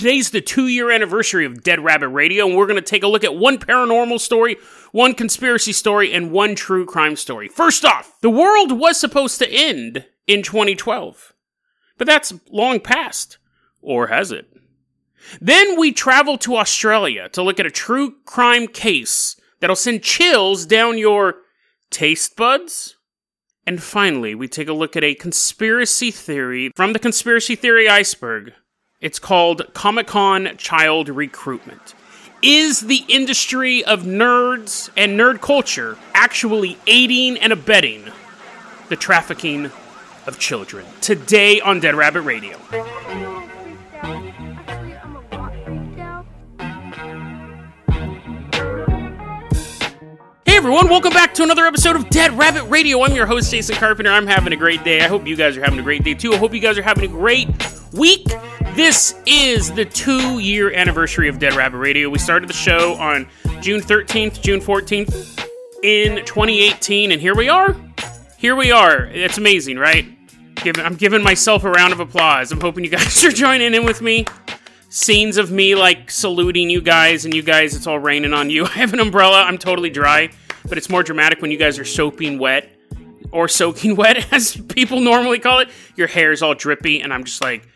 Today's the 2-year anniversary of Dead Rabbit Radio, and we're going to take a look at one paranormal story, one conspiracy story, and one true crime story. First off, the world was supposed to end in 2012, but that's long past. Or has it? Then we travel to Australia to look at a true crime case that'll send chills down your taste buds. And finally, we take a look at a conspiracy theory from the conspiracy theory iceberg. It's called Comic-Con Child Recruitment. Is the industry of nerds and nerd culture actually aiding and abetting the trafficking of children? Today on Dead Rabbit Radio. Hey everyone, welcome back to another episode of Dead Rabbit Radio. I'm your host, Jason Carpenter. I'm having a great day. I hope you guys are having a great day too. I hope you guys are having a great week. This is the 2-year anniversary of Dead Rabbit Radio. We started the show on June 13th, June 14th in 2018, and here we are. Here we are. It's amazing, right? I'm giving myself a round of applause. I'm hoping you guys are joining in with me. Scenes of me, like, saluting you guys, and you guys, it's all raining on you. I have an umbrella. I'm totally dry, but it's more dramatic when you guys are soaping wet, or soaking wet, as people normally call it. Your hair's all drippy, and I'm just like,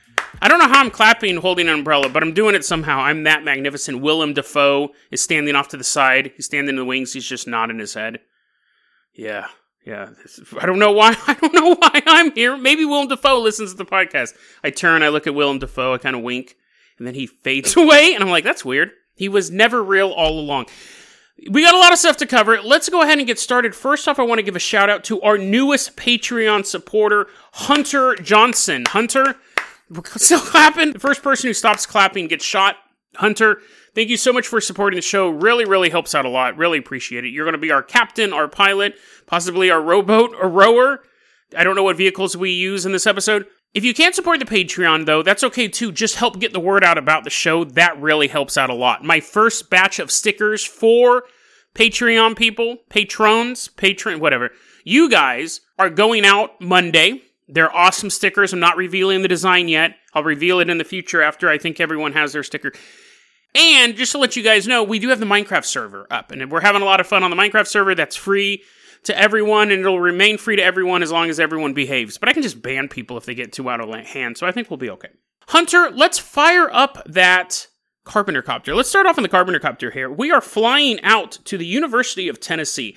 I don't know how I'm clapping holding an umbrella, but I'm doing it somehow. I'm that magnificent. Willem Dafoe is standing off to the side. He's standing in the wings. He's just nodding his head. Yeah. I don't know why I'm here. Maybe Willem Dafoe listens to the podcast. I turn, I look at Willem Dafoe, I kind of wink. And then he fades away, and I'm like, that's weird. He was never real all along. We got a lot of stuff to cover. Let's go ahead and get started. First off, I want to give a shout-out to our newest Patreon supporter, Hunter Johnson. Hunter, we're still clapping. The first person who stops clapping gets shot. Hunter, thank you so much for supporting the show. Really, really helps out a lot. Really appreciate it. You're going to be our captain, our pilot, possibly our rowboat, or rower. I don't know what vehicles we use in this episode. If you can't support the Patreon, though, that's okay, too. Just help get the word out about the show. That really helps out a lot. My first batch of stickers for Patreon people, patrons, whatever. You guys are going out Monday. They're awesome stickers. I'm not revealing the design yet. I'll reveal it in the future after I think everyone has their sticker. And just to let you guys know, we do have the Minecraft server up, and we're having a lot of fun on the Minecraft server. That's free to everyone, and it'll remain free to everyone as long as everyone behaves. But I can just ban people if they get too out of hand, so I think we'll be okay. Hunter, let's fire up that Carpenter Copter. Let's start off in the Carpenter Copter here. We are flying out to the University of Tennessee.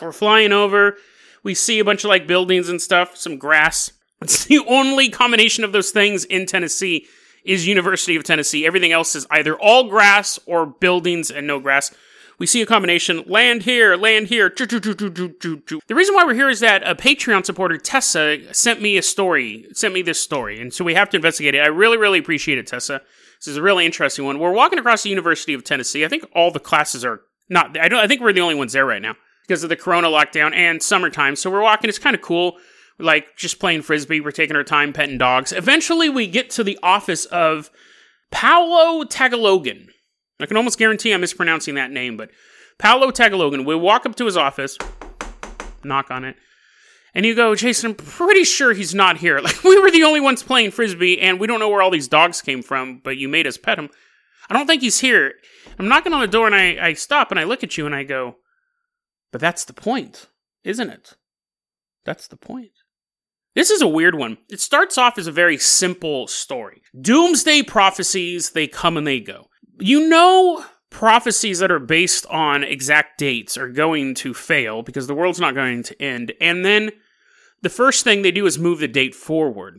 We're flying over. We see a bunch of, like, buildings and stuff, some grass. It's the only combination of those things in Tennessee is University of Tennessee. Everything else is either all grass or buildings and no grass. We see a combination, land here. The reason why we're here is that a Patreon supporter, Tessa, sent me this story, and so we have to investigate it. I really, really appreciate it, Tessa. This is a really interesting one. We're walking across the University of Tennessee. I think all the classes are not, I think we're the only ones there right now because of the corona lockdown and summertime, so we're walking. It's kind of cool, like just playing Frisbee. We're taking our time petting dogs. Eventually, we get to the office of Paolo Tagalogan. I can almost guarantee I'm mispronouncing that name, but Paolo Tagalogan. We walk up to his office, knock on it, and you go, Jason, I'm pretty sure he's not here. Like, we were the only ones playing Frisbee, and we don't know where all these dogs came from, but you made us pet him. I don't think he's here. I'm knocking on the door, and I stop, and I look at you, and I go, but that's the point, isn't it? That's the point. This is a weird one. It starts off as a very simple story. Doomsday prophecies, they come and they go. You know, prophecies that are based on exact dates are going to fail because the world's not going to end. And then the first thing they do is move the date forward.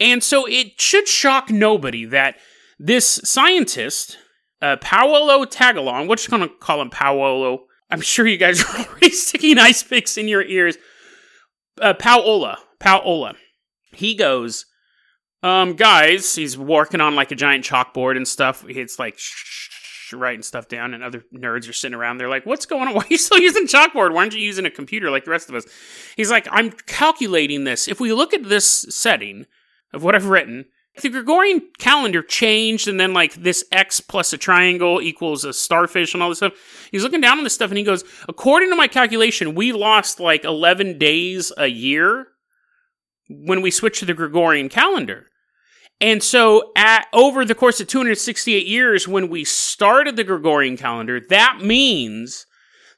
And so it should shock nobody that this scientist, Paolo Tagalogan, we're just going to call him Paolo. I'm sure you guys are already sticking ice picks in your ears. Paola. He goes, guys, he's working on, like, a giant chalkboard and stuff. It's like, writing stuff down, and other nerds are sitting around. They're like, what's going on? Why are you still using chalkboard? Why aren't you using a computer like the rest of us? He's like, I'm calculating this. If we look at this setting of what I've written, if the Gregorian calendar changed, and then, like, this X plus a triangle equals a starfish and all this stuff. He's looking down on this stuff, and he goes, according to my calculation, we lost, like, 11 days a year when we switched to the Gregorian calendar. And so over the course of 268 years, when we started the Gregorian calendar, that means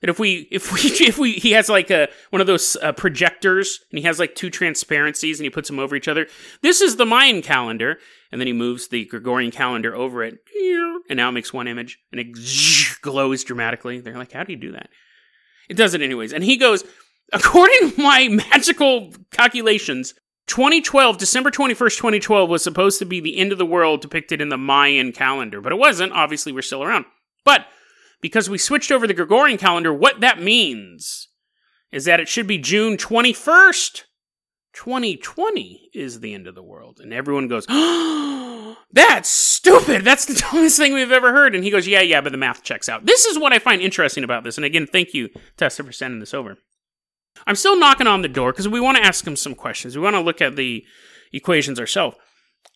that he has like one of those projectors, and he has like two transparencies, and he puts them over each other. This is the Mayan calendar, and then he moves the Gregorian calendar over it, and now it makes one image, and it glows dramatically. They're like, how do you do that? It does it anyways. And he goes, according to my magical calculations, December 21st, 2012 was supposed to be the end of the world depicted in the Mayan calendar, but it wasn't. Obviously, we're still around. But because we switched over the Gregorian calendar, what that means is that it should be June 21st, 2020 is the end of the world. And everyone goes, oh, that's stupid. That's the dumbest thing we've ever heard. And he goes, yeah, but the math checks out. This is what I find interesting about this. And again, thank you, Tessa, for sending this over. I'm still knocking on the door because we want to ask him some questions. We want to look at the equations ourselves.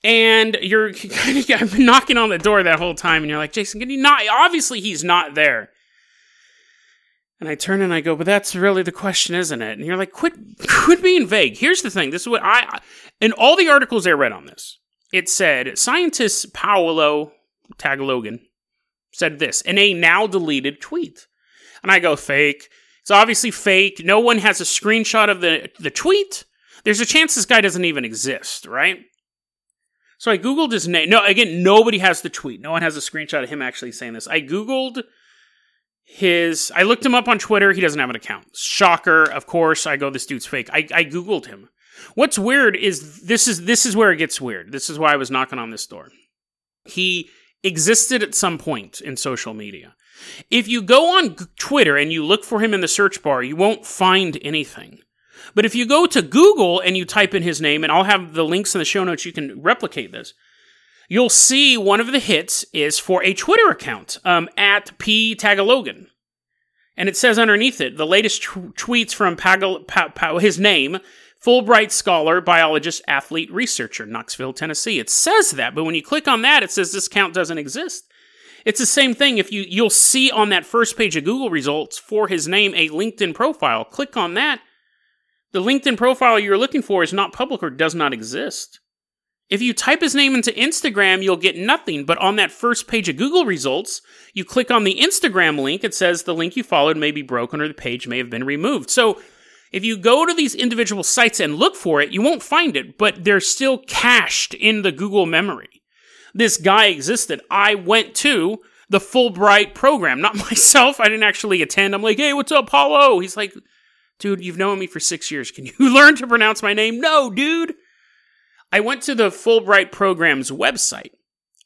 And I've been knocking on the door that whole time, and you're like, Jason, can you not? Obviously, he's not there. And I turn and I go, but that's really the question, isn't it? And you're like, quit being vague. Here's the thing. This is what in all the articles I read on this, it said, scientist Paolo Tagalogan said this in a now deleted tweet. And I go, fake. It's obviously fake. No one has a screenshot of the tweet. There's a chance this guy doesn't even exist, right? So I Googled his name. No, again, nobody has the tweet. No one has a screenshot of him actually saying this. I looked him up on Twitter. He doesn't have an account. Shocker, of course. I go, this dude's fake. I Googled him. What's weird is this is where it gets weird. This is why I was knocking on this door. He existed at some point in social media. If you go on Twitter and you look for him in the search bar, you won't find anything. But if you go to Google and you type in his name, and I'll have the links in the show notes, you can replicate this. You'll see one of the hits is for a Twitter account, at P. Tagalogan. And it says underneath it, the latest tweets from his name, Fulbright Scholar, biologist, athlete, researcher, Knoxville, Tennessee. It says that, but when you click on that, it says this account doesn't exist. It's the same thing. If you'll see on that first page of Google results for his name, a LinkedIn profile. Click on that. The LinkedIn profile you're looking for is not public or does not exist. If you type his name into Instagram, you'll get nothing. But on that first page of Google results, you click on the Instagram link. It says the link you followed may be broken or the page may have been removed. So if you go to these individual sites and look for it, you won't find it, but they're still cached in the Google memory. This guy existed. I went to the Fulbright program, not myself. I didn't actually attend. I'm like, hey, what's up, Paulo? He's like, dude, you've known me for 6 years. Can you learn to pronounce my name? No, dude. I went to the Fulbright program's website.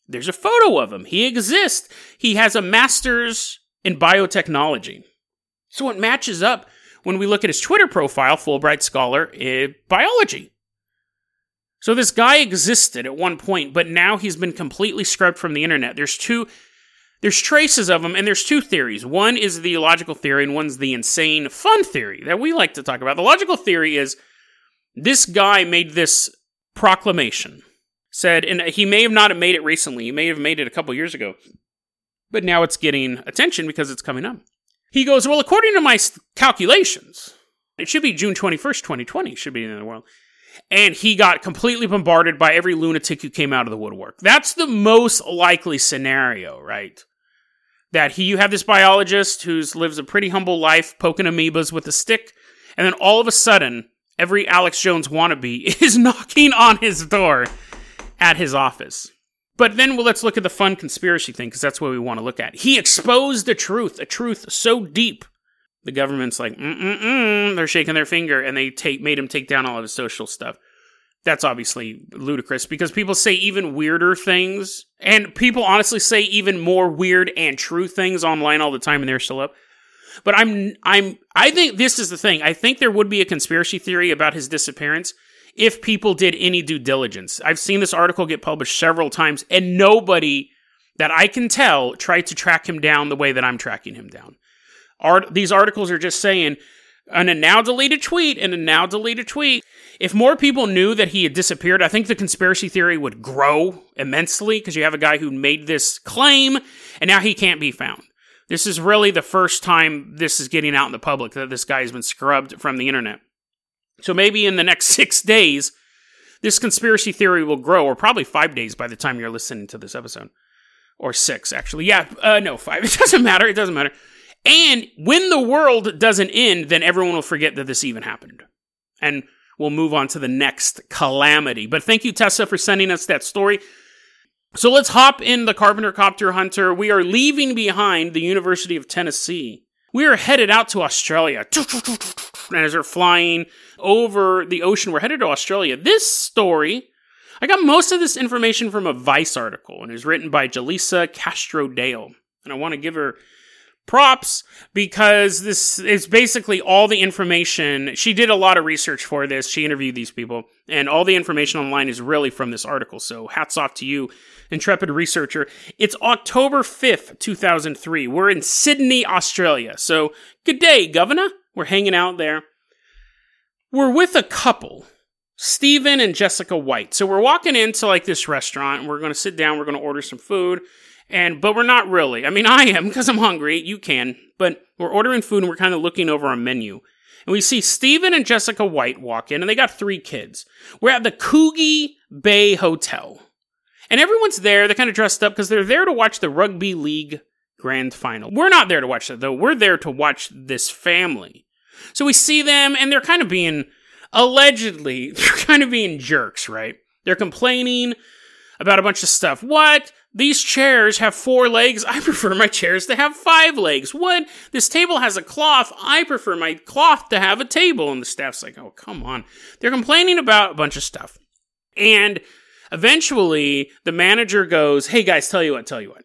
There's a photo of him. He exists. He has a master's in biotechnology. So it matches up when we look at his Twitter profile, Fulbright Scholar in Biology. So this guy existed at one point, but now he's been completely scrubbed from the internet. There's traces of them, and there's two theories. One is the logical theory, and one's the insane fun theory that we like to talk about. The logical theory is this guy made this proclamation, said, and he may have not have made it recently. He may have made it a couple years ago, but now it's getting attention because it's coming up. He goes, well, according to my calculations, it should be June 21st, 2020, should be in the world. And he got completely bombarded by every lunatic who came out of the woodwork. That's the most likely scenario, right? That you have this biologist who lives a pretty humble life, poking amoebas with a stick, and then all of a sudden, every Alex Jones wannabe is knocking on his door at his office. But then let's look at the fun conspiracy thing, because that's what we want to look at. He exposed the truth, a truth so deep, the government's like, they're shaking their finger, and they made him take down all of his social stuff. That's obviously ludicrous, because people say even weirder things, and people honestly say even more weird and true things online all the time, and they're still up. But I think this is the thing. I think there would be a conspiracy theory about his disappearance if people did any due diligence. I've seen this article get published several times, and nobody that I can tell tried to track him down the way that I'm tracking him down. These articles are just saying, on a now-deleted tweet, and a now-deleted tweet. If more people knew that he had disappeared, I think the conspiracy theory would grow immensely, because you have a guy who made this claim, and now he can't be found. This is really the first time this is getting out in the public, that this guy has been scrubbed from the internet. So maybe in the next 6 days, This conspiracy theory will grow, or probably 5 days by the time you're listening to this episode. Or 6, actually. Yeah, no, 5. It doesn't matter. It doesn't matter. And when the world doesn't end, then everyone will forget that this even happened. And we'll move on to the next calamity. But thank you, Tessa, for sending us that story. So let's hop in the Carpenter Copter Hunter. We are leaving behind the University of Tennessee. We are headed out to Australia. And as we're flying over the ocean, we're headed to Australia. This story, I got most of this information from a Vice article, and it was written by Jalisa Castrodale. And I want to give her props because this is basically all the information. She did a lot of research for this. She interviewed these people, and all the information online is really from this article. So hats off to you, intrepid researcher. It's October 5th, 2003. We're in Sydney, Australia. So good day, Governor. We're hanging out there. We're with a couple, Stephen and Jessica White. So we're walking into like this restaurant, and we're going to sit down. We're going to order some food. But we're not really. I mean, I am, because I'm hungry. You can. But we're ordering food, and we're kind of looking over our menu. And we see Stephen and Jessica White walk in, and they got 3 kids. We're at the Coogie Bay Hotel. And everyone's there. They're kind of dressed up because they're there to watch the Rugby League Grand Final. We're not there to watch that, though. We're there to watch this family. So we see them, and they're kind of being, allegedly, they're kind of being jerks, right? They're complaining about a bunch of stuff. What? These chairs have 4 legs. I prefer my chairs to have 5 legs. What? This table has a cloth. I prefer my cloth to have a table. And the staff's like, oh, come on. They're complaining about a bunch of stuff. And eventually, the manager goes, hey, guys, tell you what.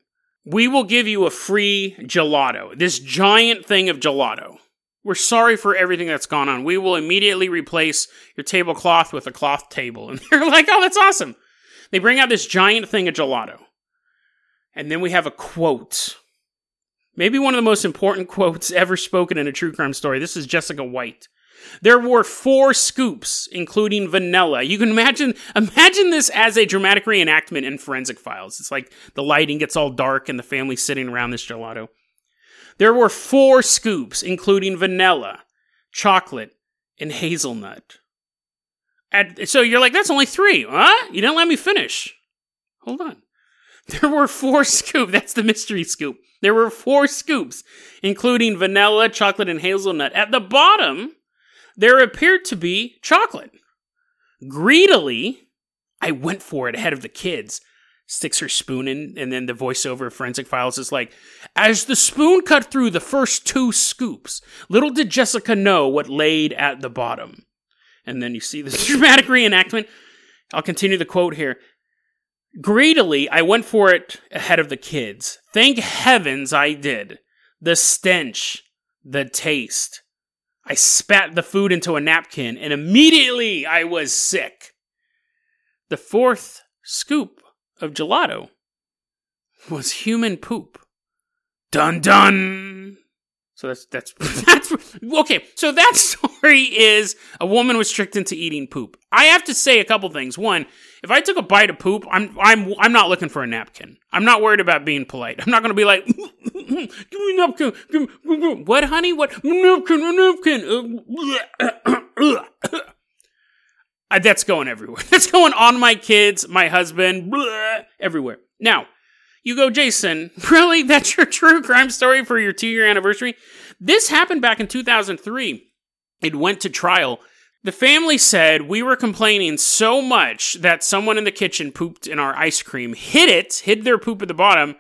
We will give you a free gelato. This giant thing of gelato. We're sorry for everything that's gone on. We will immediately replace your tablecloth with a cloth table. And they're like, oh, that's awesome. They bring out this giant thing of gelato. And then we have a quote. Maybe one of the most important quotes ever spoken in a true crime story. This is Jessica White. There were 4 scoops, including vanilla. You can imagine this as a dramatic reenactment in Forensic Files. It's like the lighting gets all dark and the family's sitting around this gelato. There were 4 scoops, including vanilla, chocolate, and hazelnut. So you're like, that's only 3, huh? You didn't let me finish. Hold on. There were 4 scoops. That's the mystery scoop. There were 4 scoops, including vanilla, chocolate, and hazelnut. At the bottom, there appeared to be chocolate. Greedily, I went for it ahead of the kids. Sticks her spoon in, and then the voiceover of Forensic Files is like, as the spoon cut through the first 2 scoops, little did Jessica know what laid at the bottom. And then you see this dramatic reenactment. I'll continue the quote here. Greedily, I went for it ahead of the kids. Thank heavens I did. The stench, the taste. I spat the food into a napkin, and immediately I was sick. The 4th scoop of gelato was human poop. Dun dun! So that's okay. So that story is a woman was tricked into eating poop. I have to say a couple things. One, if I took a bite of poop, I'm not looking for a napkin. I'm not worried about being polite. I'm not going to be like, give me a napkin. What, honey? What napkin? That's going everywhere. That's going on my kids, my husband, everywhere. Now. You go, Jason, really? That's your true crime story for your 2-year anniversary? This happened back in 2003. It went to trial. The family said, we were complaining so much that someone in the kitchen pooped in our ice cream, hid their poop at the bottom.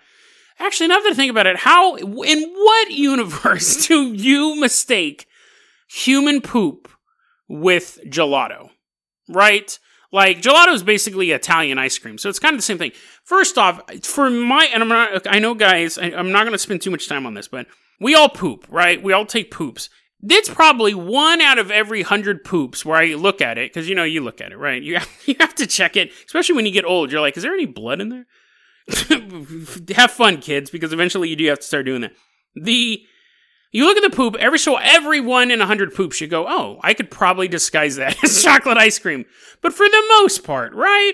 Actually, now that I think about it, in what universe do you mistake human poop with gelato? Right? Like, gelato is basically Italian ice cream, so it's kind of the same thing. First off, I'm not going to spend too much time on this, but we all poop, right? We all take poops. That's probably 1 out of every 100 poops where I look at it, because, you look at it, right? You have to check it, especially when you get old. You're like, is there any blood in there? Have fun, kids, because eventually you do have to start doing that. You look at the poop, every 1 in 100 poops, you go, oh, I could probably disguise that as chocolate ice cream. But for the most part, right?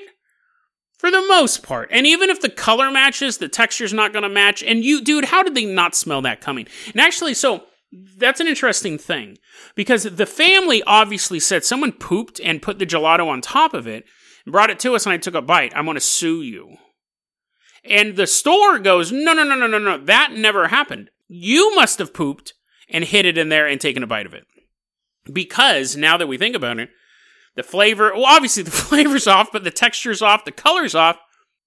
For the most part. And even if the color matches, the texture's not going to match. And dude, how did they not smell that coming? And actually, so that's an interesting thing. Because the family obviously said someone pooped and put the gelato on top of it. and brought it to us and I took a bite. I'm going to sue you. And the store goes, no. That never happened. You must have pooped and hid it in there and taken a bite of it. Because now that we think about it, the flavor, well, obviously the flavor's off, but the texture's off, the color's off.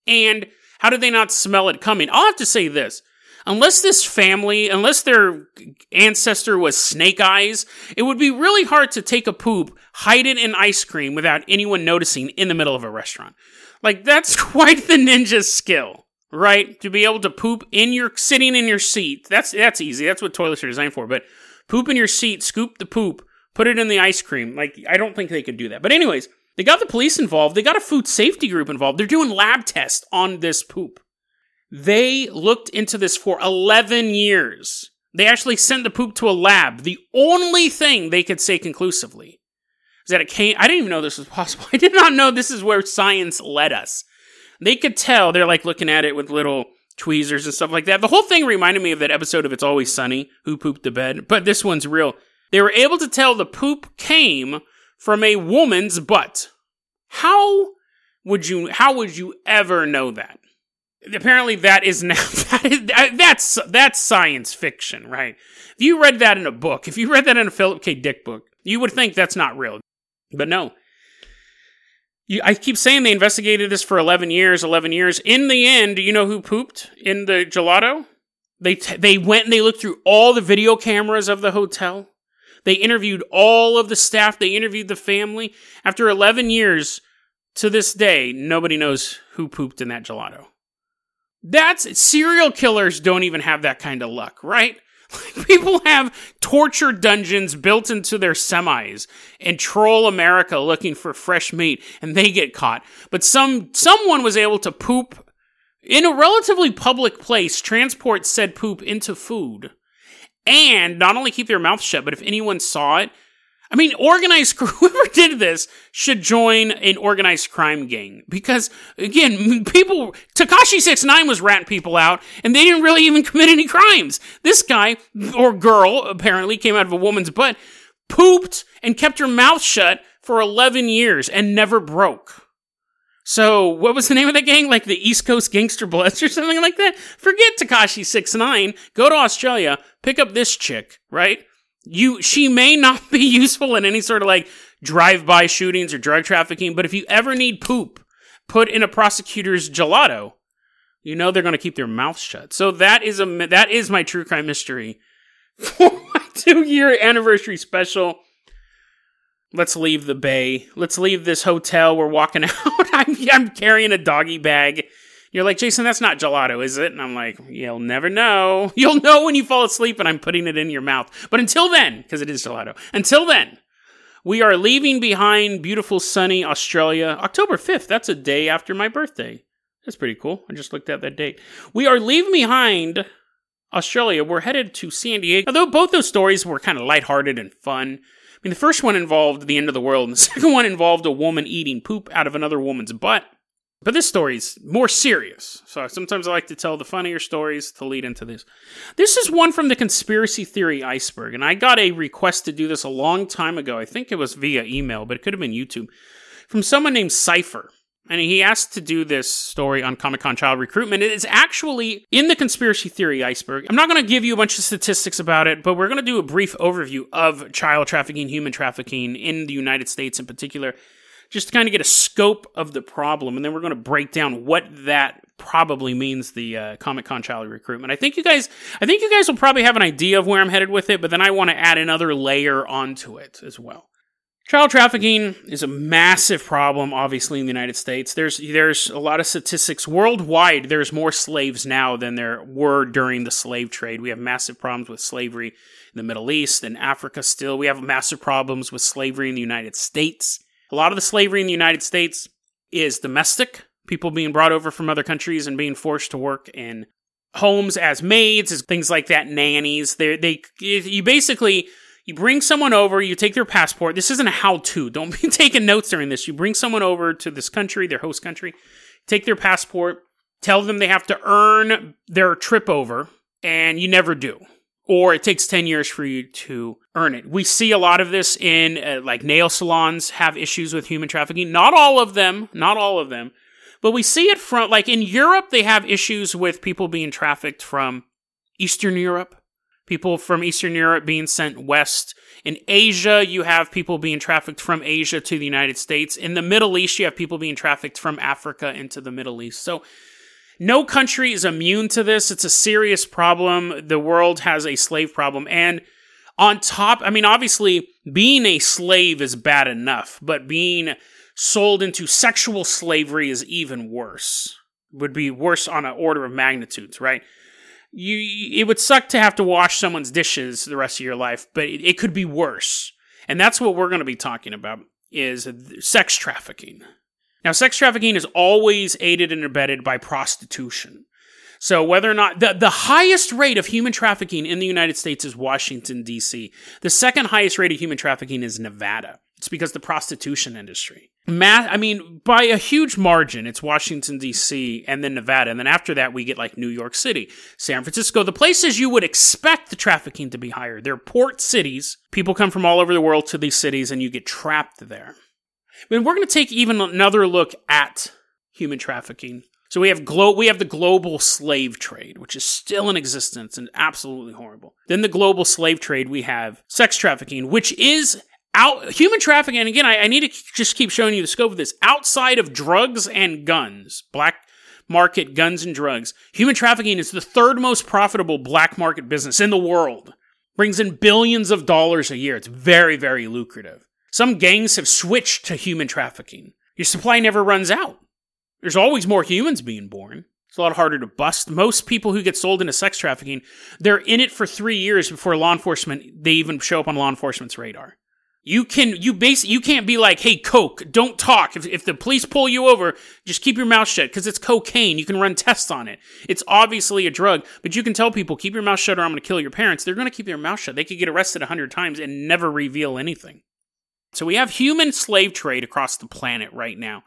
And how did they not smell it coming? I'll have to say this. Unless this family, unless their ancestor was Snake Eyes, it would be really hard to take a poop, hide it in ice cream without anyone noticing in the middle of a restaurant. Like, that's quite the ninja skill, right? To be able to poop in your, sitting in your seat. That's easy. That's what toilets are designed for. But poop in your seat, scoop the poop, put it in the ice cream. Like, I don't think they could do that. But anyways, they got the police involved. They got a food safety group involved. They're doing lab tests on this poop. They looked into this for 11 years. They actually sent the poop to a lab. The only thing they could say conclusively is that it came... I didn't even know this was possible. I did not know this is where science led us. They could tell. They're like looking at it with little tweezers and stuff like that. The whole thing reminded me of that episode of It's Always Sunny, Who Pooped the Bed? But this one's real. They were able to tell the poop came from a woman's butt. How would you ever know that? Apparently that is now, that's science fiction, right? If you read that in a book, if you read that in a Philip K. Dick book, you would think that's not real. But no. I keep saying they investigated this for 11 years. In the end, you know who pooped in the gelato? They went and they looked through all the video cameras of the hotel. They interviewed all of the staff. They interviewed the family. After 11 years, to this day, nobody knows who pooped in that gelato. That's serial killers don't even have that kind of luck, right? Like, people have torture dungeons built into their semis and troll America looking for fresh meat, and they get caught. But someone was able to poop in a relatively public place, transport said poop into food, and not only keep their mouth shut, but if anyone saw it, I mean, whoever did this should join an organized crime gang. Because, again, Tekashi 6ix9ine was ratting people out, and they didn't really even commit any crimes. This guy, or girl, apparently, came out of a woman's butt, pooped, and kept her mouth shut for 11 years and never broke. So, what was the name of that gang? Like the East Coast Gangster Bloods or something like that? Forget Tekashi 6ix9ine. Go to Australia, pick up this chick, right? She may not be useful in any sort of like drive-by shootings or drug trafficking, but if you ever need poop put in a prosecutor's gelato, you know they're going to keep their mouth shut. So that is my true crime mystery for my 2-year anniversary special. Let's leave the bay. Let's leave this hotel. We're walking out. I'm carrying a doggy bag. You're like, Jason, that's not gelato, is it? And I'm like, you'll never know. You'll know when you fall asleep and I'm putting it in your mouth. But until then, because it is gelato, until then, we are leaving behind beautiful, sunny Australia. October 5th, that's a day after my birthday. That's pretty cool. I just looked at that date. We are leaving behind Australia. We're headed to San Diego. Although both those stories were kind of lighthearted and fun. I mean, the first one involved the end of the world, and the second one involved a woman eating poop out of another woman's butt. But this story's more serious, so sometimes I like to tell the funnier stories to lead into this. This is one from the Conspiracy Theory Iceberg, and I got a request to do this a long time ago. I think it was via email, but it could have been YouTube, from someone named Cypher. And he asked to do this story on Comic-Con child recruitment. It is actually in the Conspiracy Theory Iceberg. I'm not going to give you a bunch of statistics about it, but we're going to do a brief overview of child trafficking, human trafficking in the United States in particular, just to kind of get a scope of the problem, and then we're going to break down what that probably means, the Comic-Con child recruitment. I think you guys will probably have an idea of where I'm headed with it, but then I want to add another layer onto it as well. Child trafficking is a massive problem, obviously, in the United States. There's a lot of statistics. Worldwide, there's more slaves now than there were during the slave trade. We have massive problems with slavery in the Middle East and Africa still. We have massive problems with slavery in the United States. A lot of the slavery in the United States is domestic, people being brought over from other countries and being forced to work in homes as maids, as things like that, nannies. You bring someone over, you take their passport. This isn't a how-to. Don't be taking notes during this. You bring someone over to this country, their host country, take their passport, tell them they have to earn their trip over, and you never do. or it takes 10 years for you to earn it. We see a lot of this in, like, nail salons have issues with human trafficking. Not all of them, but we see it from, like, in Europe, they have issues with people being trafficked from Eastern Europe. People from Eastern Europe being sent west. In Asia, you have people being trafficked from Asia to the United States. In the Middle East, you have people being trafficked from Africa into the Middle East. So no country is immune to this. It's a serious problem. The world has a slave problem. And on top, I mean, obviously, being a slave is bad enough, but being sold into sexual slavery is even worse. Would be worse on an order of magnitudes, right? It would suck to have to wash someone's dishes the rest of your life, but it could be worse. And that's what we're going to be talking about, is sex trafficking. Now, sex trafficking is always aided and abetted by prostitution. So whether or not... The highest rate of human trafficking in the United States is Washington, D.C. The second highest rate of human trafficking is Nevada. It's because of the prostitution industry. By a huge margin, it's Washington, D.C., and then Nevada. And then after that, we get like New York City, San Francisco, the places you would expect the trafficking to be higher. They're port cities. People come from all over the world to these cities, and you get trapped there. But we're going to take even another look at human trafficking. So we have the global slave trade, which is still in existence and absolutely horrible. Then the global slave trade, we have sex trafficking, which is... human trafficking, and again, I need to just keep showing you the scope of this. Outside of drugs and guns, black market guns and drugs, human trafficking is the third most profitable black market business in the world. Brings in billions of dollars a year. It's very, very lucrative. Some gangs have switched to human trafficking. Your supply never runs out. There's always more humans being born. It's a lot harder to bust. Most people who get sold into sex trafficking, they're in it for 3 years before law enforcement, they even show up on law enforcement's radar. You can't be like, hey, coke, don't talk. If the police pull you over, just keep your mouth shut, because it's cocaine. You can run tests on it. It's obviously a drug, but you can tell people, keep your mouth shut or I'm going to kill your parents. They're going to keep their mouth shut. They could get arrested 100 times and never reveal anything. So we have human slave trade across the planet right now.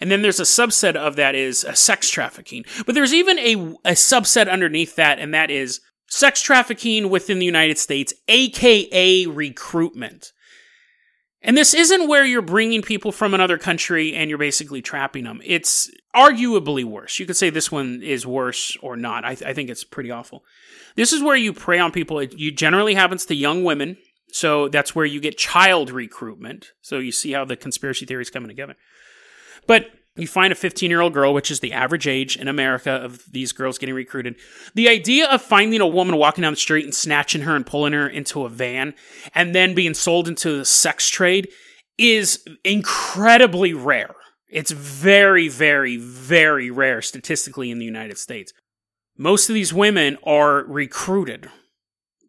And then there's a subset of that is sex trafficking. But there's even a subset underneath that, and that is sex trafficking within the United States, aka recruitment. And this isn't where you're bringing people from another country and you're basically trapping them. It's arguably worse. You could say this one is worse or not. I think it's pretty awful. This is where you prey on people. It generally happens to young women. So that's where you get child recruitment. So you see how the conspiracy theory is coming together. But you find a 15-year-old girl, which is the average age in America of these girls getting recruited. The idea of finding a woman walking down the street and snatching her and pulling her into a van and then being sold into the sex trade is incredibly rare. It's very, very, very rare statistically in the United States. Most of these women are recruited.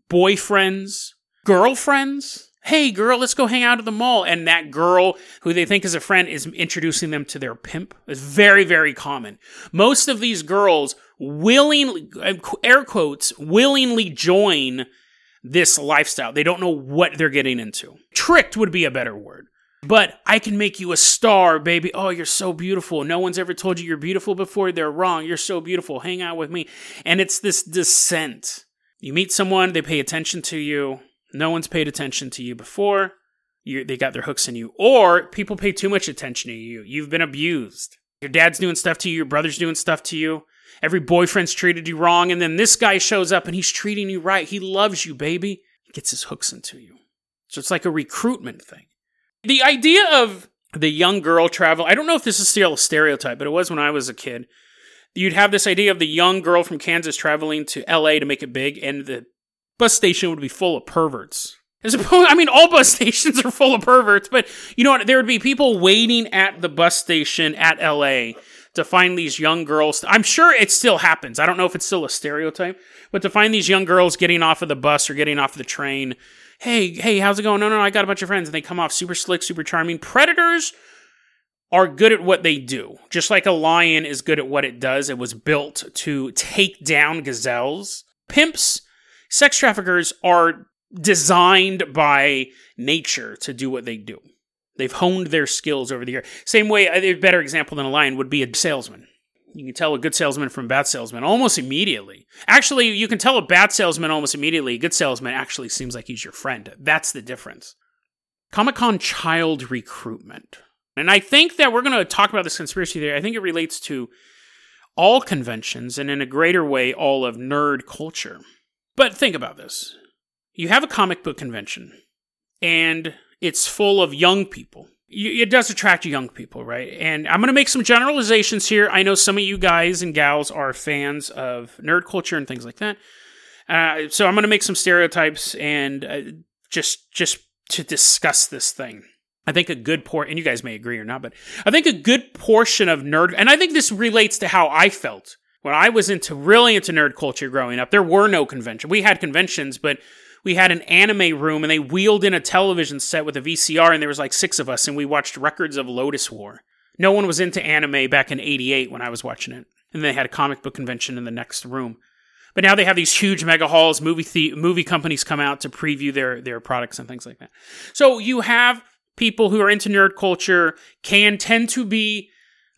Boyfriends, girlfriends. Hey, girl, let's go hang out at the mall. And that girl who they think is a friend is introducing them to their pimp. It's very, very common. Most of these girls willingly, air quotes, willingly join this lifestyle. They don't know what they're getting into. Tricked would be a better word. But I can make you a star, baby. Oh, you're so beautiful. No one's ever told you you're beautiful before. They're wrong. You're so beautiful. Hang out with me. And it's this descent. You meet someone, they pay attention to you. No one's paid attention to you before. They got their hooks in you. Or people pay too much attention to you. You've been abused. Your dad's doing stuff to you. Your brother's doing stuff to you. Every boyfriend's treated you wrong. And then this guy shows up and he's treating you right. He loves you, baby. He gets his hooks into you. So it's like a recruitment thing. The idea of the young girl travel, I don't know if this is still a stereotype, but it was when I was a kid. You'd have this idea of the young girl from Kansas traveling to LA to make it big, and the bus station would be full of perverts. All bus stations are full of perverts, but you know what? There would be people waiting at the bus station at LA to find these young girls. I'm sure it still happens. I don't know if it's still a stereotype, but to find these young girls getting off of the bus or getting off the train. Hey, how's it going? No, I got a bunch of friends. And they come off super slick, super charming. Predators are good at what they do. Just like a lion is good at what it does. It was built to take down gazelles. Pimps. Sex traffickers are designed by nature to do what they do. They've honed their skills over the year. Same way, a better example than a lion would be a salesman. You can tell a good salesman from a bad salesman almost immediately. Actually, you can tell a bad salesman almost immediately. A good salesman actually seems like he's your friend. That's the difference. Comic-Con child recruitment. And I think that we're going to talk about this conspiracy theory. I think it relates to all conventions and in a greater way, all of nerd culture. But think about this. You have a comic book convention and it's full of young people. It does attract young people, right? And I'm going to make some generalizations here. I know some of you guys and gals are fans of nerd culture and things like that. So I'm going to make some stereotypes and just to discuss this thing. I think a good portion, and you guys may agree or not, but I think a good portion of nerd, and I think this relates to how I felt when I was really into nerd culture growing up. There were no conventions. We had conventions, but we had an anime room, and they wheeled in a television set with a VCR, and there was like 6 of us, and we watched records of Lotus War. No one was into anime back in 88 when I was watching it, and they had a comic book convention in the next room. But now they have these huge mega halls. Movie companies come out to preview their products and things like that. So you have people who are into nerd culture can tend to be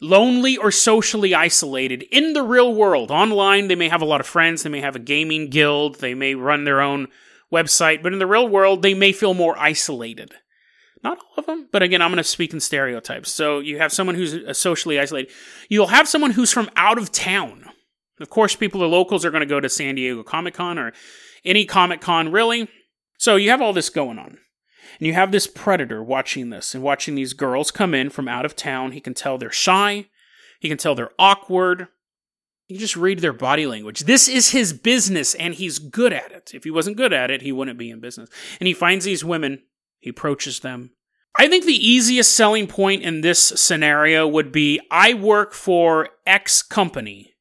lonely or socially isolated in the real world. Online, they may have a lot of friends. They may have a gaming guild. They may run their own website. But in the real world, they may feel more isolated. Not all of them. But again, I'm going to speak in stereotypes. So you have someone who's socially isolated. You'll have someone who's from out of town. Of course, people who are locals are going to go to San Diego Comic-Con or any Comic-Con, really. So you have all this going on. And you have this predator watching this and watching these girls come in from out of town. He can tell they're shy. He can tell they're awkward. You just read their body language. This is his business, and he's good at it. If he wasn't good at it, he wouldn't be in business. And he finds these women. He approaches them. I think the easiest selling point in this scenario would be, I work for X company.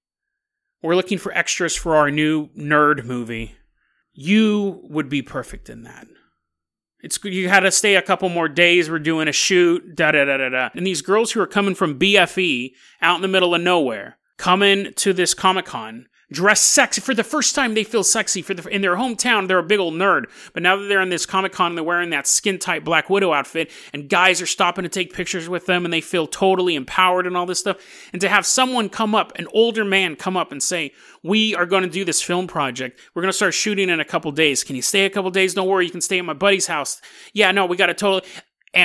We're looking for extras for our new nerd movie. You would be perfect in that. It's you had to stay a couple more days, we're doing a shoot, da-da-da-da-da. And these girls who are coming from BFE, out in the middle of nowhere, come in to this Comic-Con, dress sexy. For the first time, they feel sexy. In their hometown, they're a big old nerd. But now that they're in this Comic-Con, they're wearing that skin-tight Black Widow outfit, and guys are stopping to take pictures with them, and they feel totally empowered and all this stuff. And to have someone come up, an older man come up and say, we are going to do this film project. We're going to start shooting in a couple days. Can you stay a couple days? Don't worry, you can stay at my buddy's house. Yeah, no, we got to totally...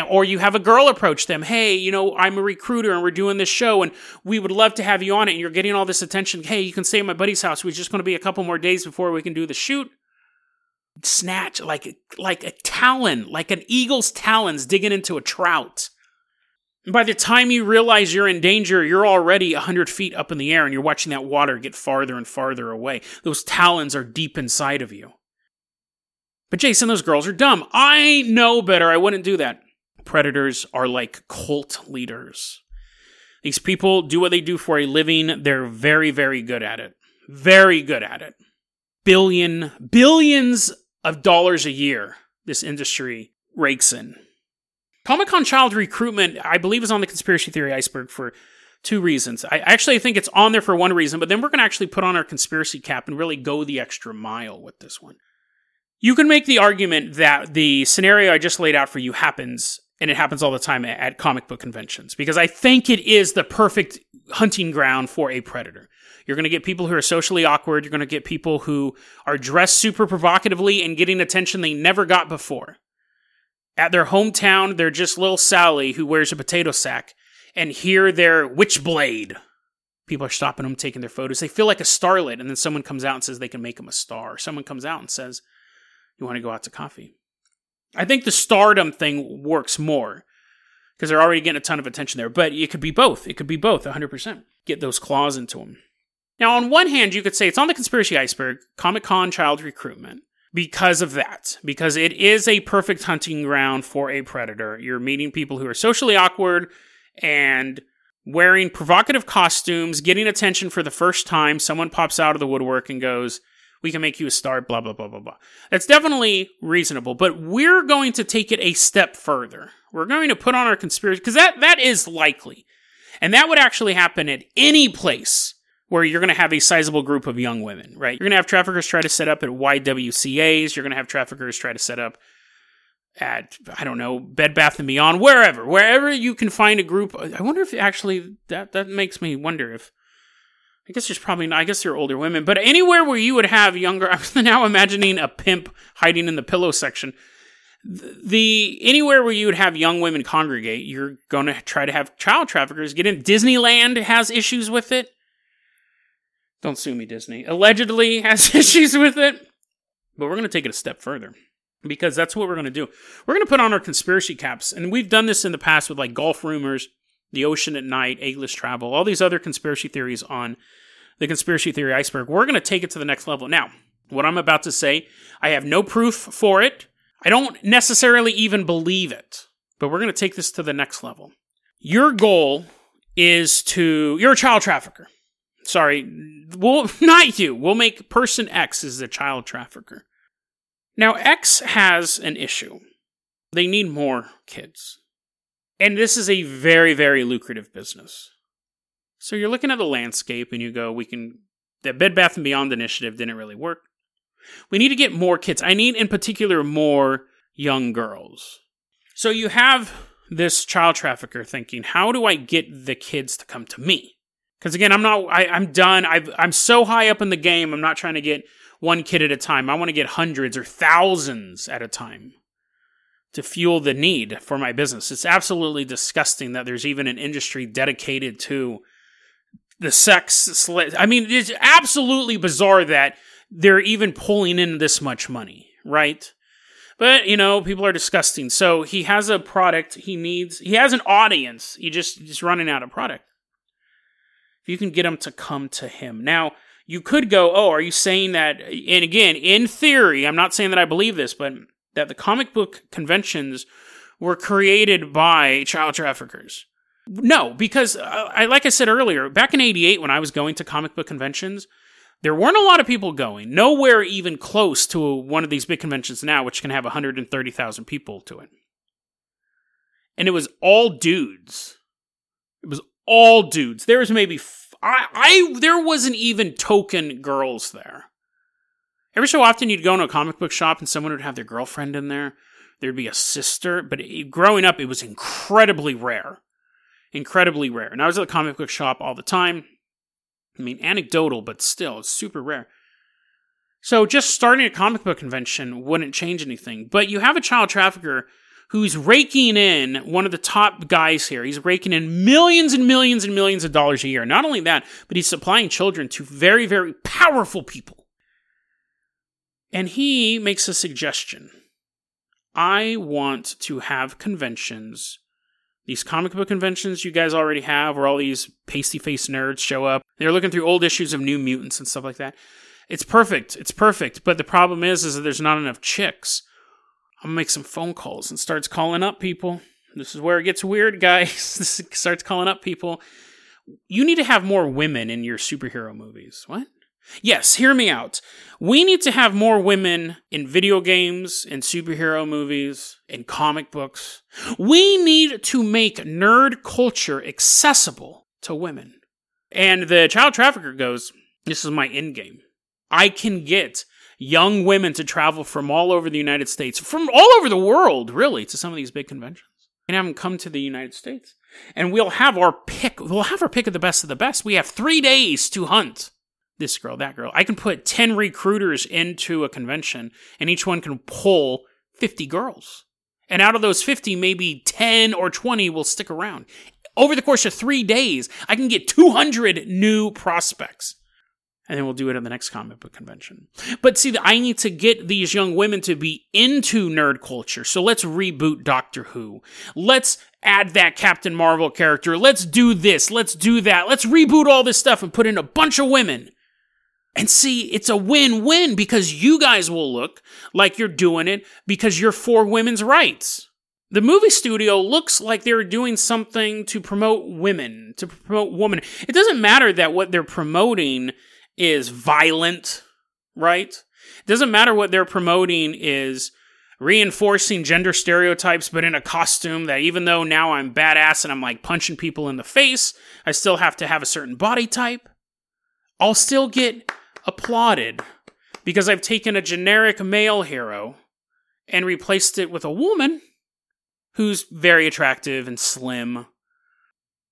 Or you have a girl approach them. Hey, you know, I'm a recruiter and we're doing this show and we would love to have you on it and you're getting all this attention. Hey, you can stay at my buddy's house. We're just going to be a couple more days before we can do the shoot. Snatch, like a talon, like an eagle's talons digging into a trout. And by the time you realize you're in danger, you're already 100 feet up in the air and you're watching that water get farther and farther away. Those talons are deep inside of you. But Jason, those girls are dumb. I know better. I wouldn't do that. Predators are like cult leaders. These people do what they do for a living. They're very, very good at it. Very good at it. Billions of dollars a year this industry rakes in. Comic-Con child recruitment, I believe, is on the conspiracy theory iceberg for 2 reasons. I actually think it's on there for 1 reason, but then we're going to actually put on our conspiracy cap and really go the extra mile with this one. You can make the argument that the scenario I just laid out for you happens. And it happens all the time at comic book conventions. Because I think it is the perfect hunting ground for a predator. You're going to get people who are socially awkward. You're going to get people who are dressed super provocatively and getting attention they never got before. At their hometown, they're just little Sally who wears a potato sack. And here they're Witchblade. People are stopping them, taking their photos. They feel like a starlet. And then someone comes out and says they can make them a star. Someone comes out and says, you want to go out to coffee? I think the stardom thing works more because they're already getting a ton of attention there. But it could be both. It could be both, 100%. Get those claws into them. Now, on one hand, you could say it's on the conspiracy iceberg, Comic-Con child recruitment, because of that. Because it is a perfect hunting ground for a predator. You're meeting people who are socially awkward and wearing provocative costumes, getting attention for the first time. Someone pops out of the woodwork and goes, we can make you a star, blah, blah, blah, blah, blah. That's definitely reasonable, but we're going to take it a step further. We're going to put on our conspiracy, because that is likely. And that would actually happen at any place where you're going to have a sizable group of young women, right? You're going to have traffickers try to set up at YWCAs. You're going to have traffickers try to set up at, I don't know, Bed Bath & Beyond, wherever. Wherever you can find a group. I wonder if actually, that makes me wonder if I guess there's probably not. I guess they're older women. But anywhere where you would have younger... I'm now imagining a pimp hiding in the pillow section. Anywhere where you would have young women congregate, you're going to try to have child traffickers get in. Disneyland has issues with it. Don't sue me, Disney. Allegedly has issues with it. But we're going to take it a step further. Because that's what we're going to do. We're going to put on our conspiracy caps. And we've done this in the past with like golf rumors, the ocean at night, eggless travel, all these other conspiracy theories on the conspiracy theory iceberg. We're going to take it to the next level. Now, what I'm about to say, I have no proof for it. I don't necessarily even believe it. But we're going to take this to the next level. Your goal is to... You're a child trafficker. Sorry, well, not you. We'll make person X is the child trafficker. Now, X has an issue. They need more kids. And this is a very, very lucrative business. So you're looking at the landscape and you go, the Bed Bath & Beyond initiative didn't really work. We need to get more kids. I need, in particular, more young girls. So you have this child trafficker thinking, how do I get the kids to come to me? Because again, I'm done. I'm so high up in the game, I'm not trying to get one kid at a time. I want to get hundreds or thousands at a time to fuel the need for my business. It's absolutely disgusting that there's even an industry dedicated to the sex slave. I mean, it's absolutely bizarre that they're even pulling in this much money, right? But, you know, people are disgusting. So he has a product he has an audience. He's running out of product. You can get them to come to him. Now, you could go, oh, are you saying that, and again, in theory, I'm not saying that I believe this, but that the comic book conventions were created by child traffickers. No, because, like I said earlier, back in '88 when I was going to comic book conventions, there weren't a lot of people going, nowhere even close to one of these big conventions now, which can have 130,000 people to it. And it was all dudes. It was all dudes. There was maybe there wasn't even token girls there. Every so often you'd go into a comic book shop and someone would have their girlfriend in there. There'd be a sister, but growing up it was incredibly rare. Incredibly rare. And I was at the comic book shop all the time. I mean, anecdotal, but still, it's super rare. So just starting a comic book convention wouldn't change anything. But you have a child trafficker who's raking in one of the top guys here. He's raking in millions and millions and millions of dollars a year. Not only that, but he's supplying children to very, very powerful people. And he makes a suggestion. I want to have conventions. These comic book conventions you guys already have, where all these pasty-faced nerds show up. They're looking through old issues of New Mutants and stuff like that. It's perfect. But the problem is that there's not enough chicks. I'm going to make some phone calls and starts calling up people. This is where it gets weird, guys. Starts calling up people. You need to have more women in your superhero movies. What? Yes, hear me out. We need to have more women in video games, in superhero movies, in comic books. We need to make nerd culture accessible to women. And the child trafficker goes, this is my end game. I can get young women to travel from all over the United States, from all over the world, really, to some of these big conventions. And have them come to the United States. And we'll have our pick. We'll have our pick of the best of the best. We have 3 days to hunt this girl, that girl. I can put 10 recruiters into a convention, and each one can pull 50 girls. And out of those 50, maybe 10 or 20 will stick around. Over the course of 3 days, I can get 200 new prospects. And then we'll do it at the next comic book convention. But see, I need to get these young women to be into nerd culture. So let's reboot Doctor Who. Let's add that Captain Marvel character. Let's do this. Let's do that. Let's reboot all this stuff and put in a bunch of women. And see, it's a win-win because you guys will look like you're doing it because you're for women's rights. The movie studio looks like they're doing something to promote women, to promote woman. It doesn't matter that what they're promoting is violent, right? It doesn't matter what they're promoting is reinforcing gender stereotypes, but in a costume that even though now I'm badass and I'm like punching people in the face, I still have to have a certain body type. I'll still get applauded because I've taken a generic male hero and replaced it with a woman who's very attractive and slim,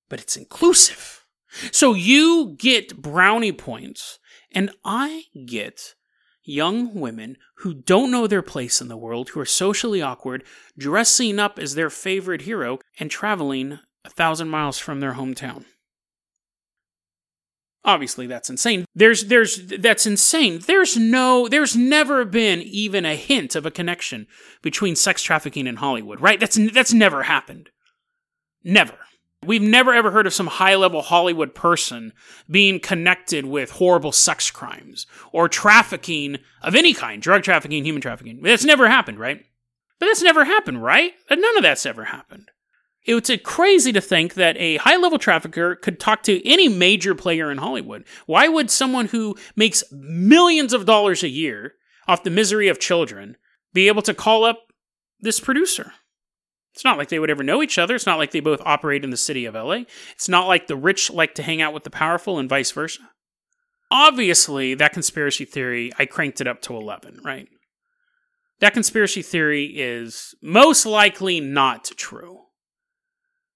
but it's inclusive. So you get brownie points, and I get young women who don't know their place in the world, who are socially awkward, dressing up as their favorite hero, and traveling 1,000 miles from their hometown. Obviously, that's insane. There's never been even a hint of a connection between sex trafficking and Hollywood, right? That's never happened. Never. We've never ever heard of some high-level Hollywood person being connected with horrible sex crimes or trafficking of any kind, drug trafficking, human trafficking. That's never happened, right? But that's never happened, right? None of that's ever happened. It's crazy to think that a high-level trafficker could talk to any major player in Hollywood. Why would someone who makes millions of dollars a year off the misery of children be able to call up this producer? It's not like they would ever know each other. It's not like they both operate in the city of LA. It's not like the rich like to hang out with the powerful and vice versa. Obviously, that conspiracy theory, I cranked it up to 11, right? That conspiracy theory is most likely not true.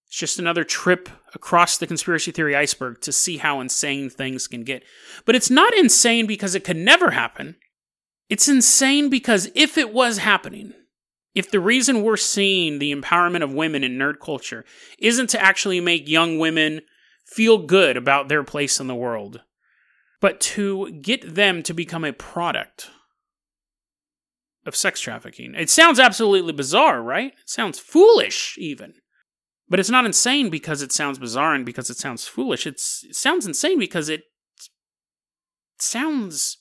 It's just another trip across the conspiracy theory iceberg to see how insane things can get. But it's not insane because it could never happen. It's insane because if it was happening, if the reason we're seeing the empowerment of women in nerd culture isn't to actually make young women feel good about their place in the world, but to get them to become a product of sex trafficking. It sounds absolutely bizarre, right? It sounds foolish, even. But it's not insane because it sounds bizarre and because it sounds foolish. It sounds insane because it sounds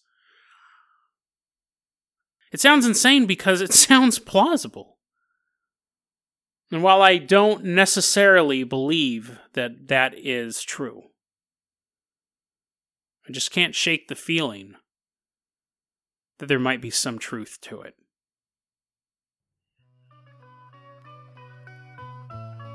insane because it sounds plausible. And while I don't necessarily believe that that is true, I just can't shake the feeling that there might be some truth to it.